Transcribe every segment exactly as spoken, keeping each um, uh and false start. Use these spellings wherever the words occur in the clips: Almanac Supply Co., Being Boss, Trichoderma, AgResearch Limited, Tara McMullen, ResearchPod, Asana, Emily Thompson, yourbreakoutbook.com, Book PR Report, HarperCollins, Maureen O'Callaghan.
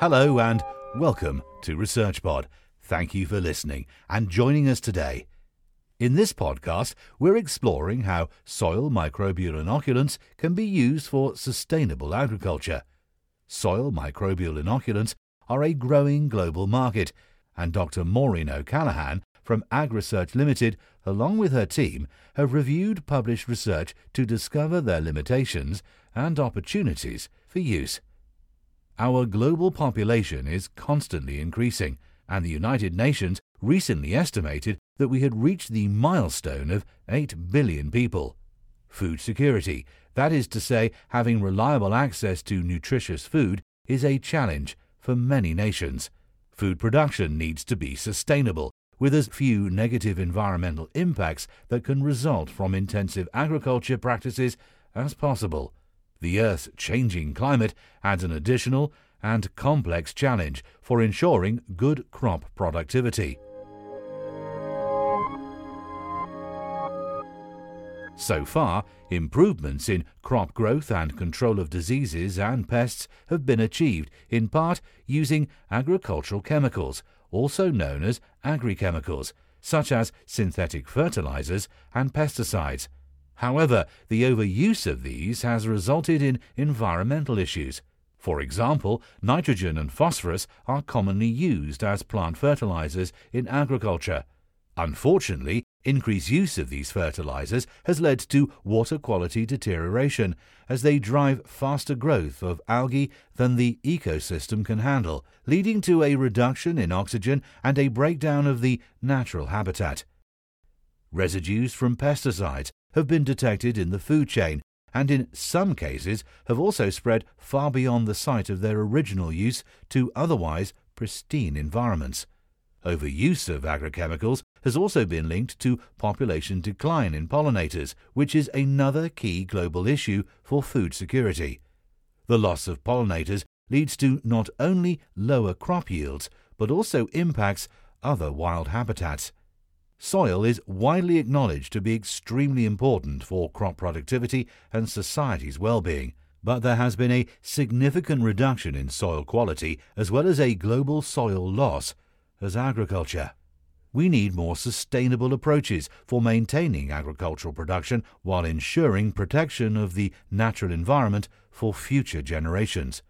Hello and welcome to ResearchPod. Thank you for listening and joining us today. In this podcast, we're exploring how soil microbial inoculants can be used for sustainable agriculture. Soil microbial inoculants are a growing global market, and Doctor Maureen O'Callaghan from AgResearch Limited, along with her team, have reviewed published research to discover their limitations and opportunities for use. Our global population is constantly increasing, and the United Nations recently estimated that we had reached the milestone of eight billion people. Food security, that is to say, having reliable access to nutritious food, is a challenge for many nations. Food production needs to be sustainable, with as few negative environmental impacts that can result from intensive agriculture practices as possible. The Earth's changing climate adds an additional and complex challenge for ensuring good crop productivity. So far, improvements in crop growth and control of diseases and pests have been achieved, in part using agricultural chemicals, also known as agrichemicals, such as synthetic fertilizers and pesticides. However, the overuse of these has resulted in environmental issues. For example, nitrogen and phosphorus are commonly used as plant fertilizers in agriculture. Unfortunately, increased use of these fertilizers has led to water quality deterioration, as they drive faster growth of algae than the ecosystem can handle, leading to a reduction in oxygen and a breakdown of the natural habitat. Residues from pesticides have been detected in the food chain, and in some cases have also spread far beyond the site of their original use to otherwise pristine environments. Overuse of agrochemicals has also been linked to population decline in pollinators, which is another key global issue for food security. The loss of pollinators leads to not only lower crop yields, but also impacts other wild habitats. Soil is widely acknowledged to be extremely important for crop productivity and society's well-being, but there has been a significant reduction in soil quality as well as a global soil loss as agriculture. We need more sustainable approaches for maintaining agricultural production while ensuring protection of the natural environment for future generations.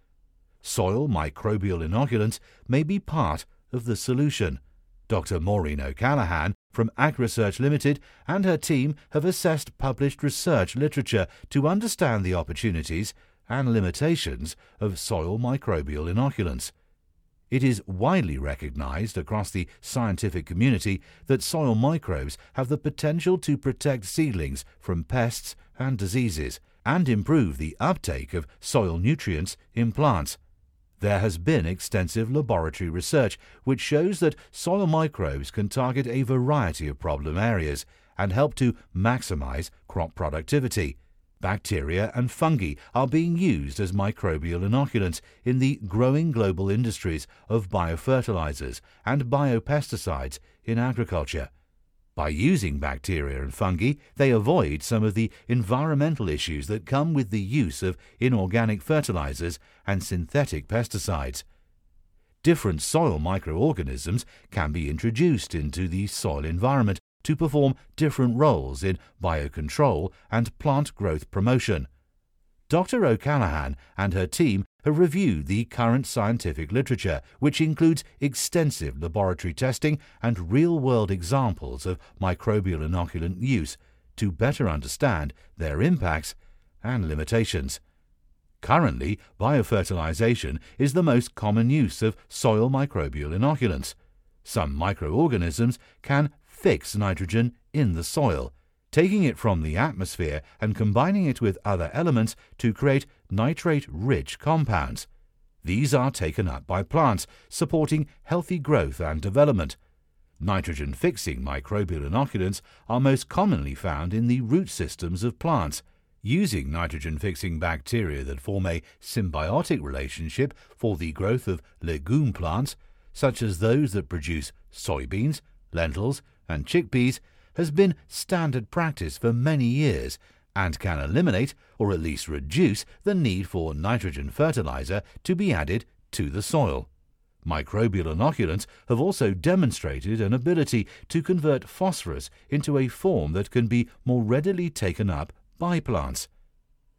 Soil microbial inoculants may be part of the solution. Doctor Maureen O'Callaghan from AgResearch Limited and her team have assessed published research literature to understand the opportunities and limitations of soil microbial inoculants. It is widely recognized across the scientific community that soil microbes have the potential to protect seedlings from pests and diseases and improve the uptake of soil nutrients in plants. There has been extensive laboratory research which shows that soil microbes can target a variety of problem areas and help to maximize crop productivity. Bacteria and fungi are being used as microbial inoculants in the growing global industries of biofertilizers and biopesticides in agriculture. By using bacteria and fungi, they avoid some of the environmental issues that come with the use of inorganic fertilizers and synthetic pesticides. Different soil microorganisms can be introduced into the soil environment to perform different roles in biocontrol and plant growth promotion. Doctor O'Callaghan and her team have reviewed the current scientific literature, which includes extensive laboratory testing and real-world examples of microbial inoculant use, to better understand their impacts and limitations. Currently, biofertilization is the most common use of soil microbial inoculants. Some microorganisms can fix nitrogen in the soil, taking it from the atmosphere and combining it with other elements to create nitrate-rich compounds. These are taken up by plants, supporting healthy growth and development. Nitrogen-fixing microbial inoculants are most commonly found in the root systems of plants. Using nitrogen-fixing bacteria that form a symbiotic relationship for the growth of legume plants, such as those that produce soybeans, lentils, and chickpeas, has been standard practice for many years and can eliminate or at least reduce the need for nitrogen fertilizer to be added to the soil. Microbial inoculants have also demonstrated an ability to convert phosphorus into a form that can be more readily taken up by plants.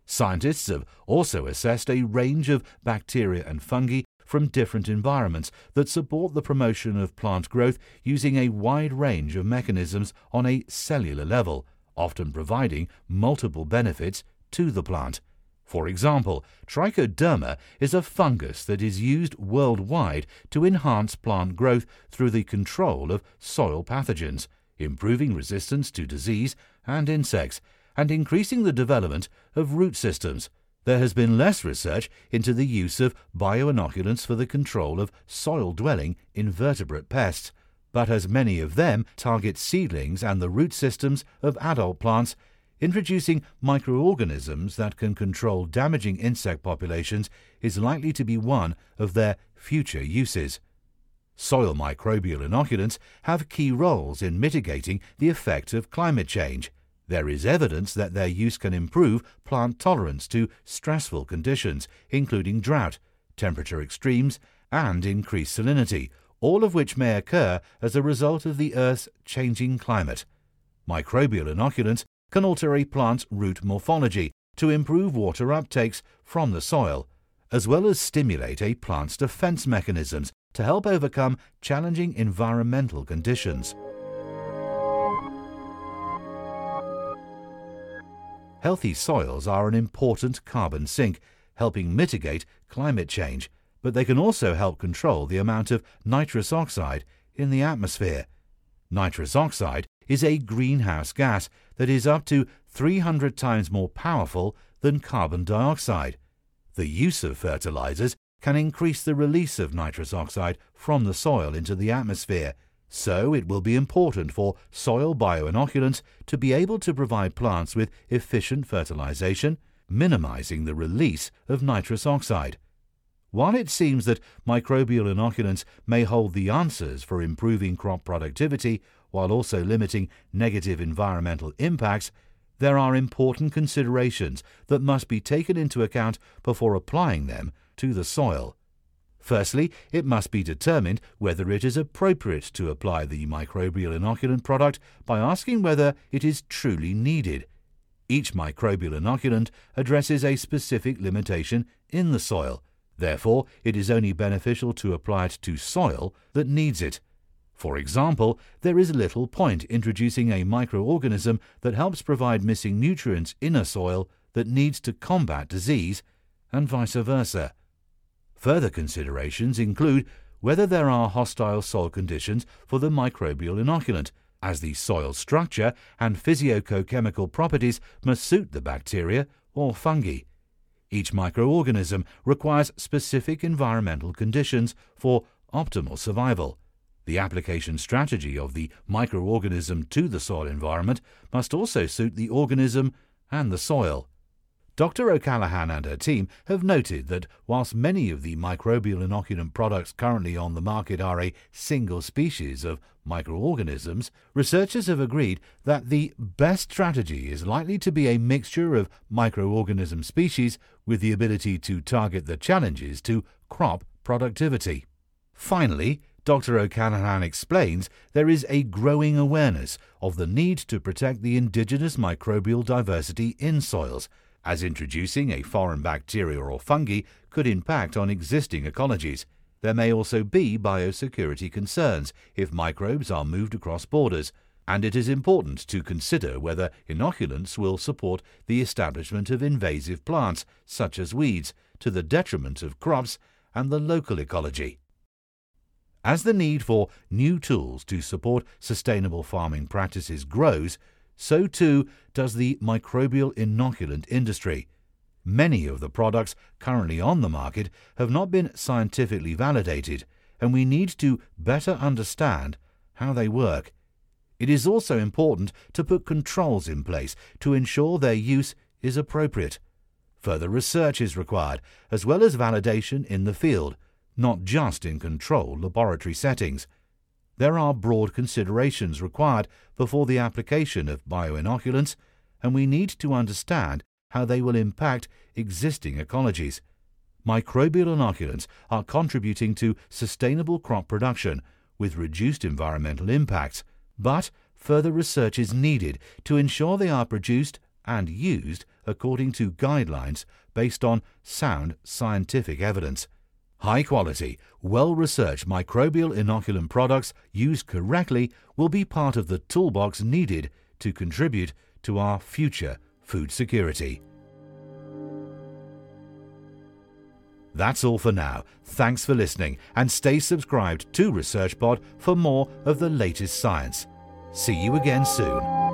Scientists have also assessed a range of bacteria and fungi from different environments that support the promotion of plant growth using a wide range of mechanisms on a cellular level, often providing multiple benefits to the plant. For example, Trichoderma is a fungus that is used worldwide to enhance plant growth through the control of soil pathogens, improving resistance to disease and insects, and increasing the development of root systems. There has been less research into the use of bioinoculants for the control of soil-dwelling invertebrate pests, but as many of them target seedlings and the root systems of adult plants, introducing microorganisms that can control damaging insect populations is likely to be one of their future uses. Soil microbial inoculants have key roles in mitigating the effect of climate change. There is evidence that their use can improve plant tolerance to stressful conditions, including drought, temperature extremes, and increased salinity, all of which may occur as a result of the Earth's changing climate. Microbial inoculants can alter a plant's root morphology to improve water uptakes from the soil, as well as stimulate a plant's defense mechanisms to help overcome challenging environmental conditions. Healthy soils are an important carbon sink, helping mitigate climate change, but they can also help control the amount of nitrous oxide in the atmosphere. Nitrous oxide is a greenhouse gas that is up to three hundred times more powerful than carbon dioxide. The use of fertilizers can increase the release of nitrous oxide from the soil into the atmosphere, so it will be important for soil bioinoculants to be able to provide plants with efficient fertilization, minimizing the release of nitrous oxide. While it seems that microbial inoculants may hold the answers for improving crop productivity while also limiting negative environmental impacts, there are important considerations that must be taken into account before applying them to the soil. Firstly, it must be determined whether it is appropriate to apply the microbial inoculant product by asking whether it is truly needed. Each microbial inoculant addresses a specific limitation in the soil. Therefore, it is only beneficial to apply it to soil that needs it. For example, there is little point introducing a microorganism that helps provide missing nutrients in a soil that needs to combat disease, and vice versa. Further considerations include whether there are hostile soil conditions for the microbial inoculant, as the soil structure and physicochemical properties must suit the bacteria or fungi. Each microorganism requires specific environmental conditions for optimal survival. The application strategy of the microorganism to the soil environment must also suit the organism and the soil. Doctor O'Callaghan and her team have noted that whilst many of the microbial inoculant products currently on the market are a single species of microorganisms, researchers have agreed that the best strategy is likely to be a mixture of microorganism species with the ability to target the challenges to crop productivity. Finally, Doctor O'Callaghan explains there is a growing awareness of the need to protect the indigenous microbial diversity in soils, as introducing a foreign bacteria or fungi could impact on existing ecologies. There may also be biosecurity concerns if microbes are moved across borders, and it is important to consider whether inoculants will support the establishment of invasive plants, such as weeds, to the detriment of crops and the local ecology. As the need for new tools to support sustainable farming practices grows, so too does the microbial inoculant industry. Many of the products currently on the market have not been scientifically validated, and we need to better understand how they work. It is also important to put controls in place to ensure their use is appropriate. Further research is required, as well as validation in the field, not just in controlled laboratory settings. There are broad considerations required before the application of bioinoculants, and we need to understand how they will impact existing ecologies. microbial inoculants are contributing to sustainable crop production with reduced environmental impacts, but further research is needed to ensure they are produced and used according to guidelines based on sound scientific evidence. High-quality, well-researched microbial inoculant products used correctly will be part of the toolbox needed to contribute to our future food security. That's all for now. Thanks for listening, and stay subscribed to ResearchPod for more of the latest science. See you again soon.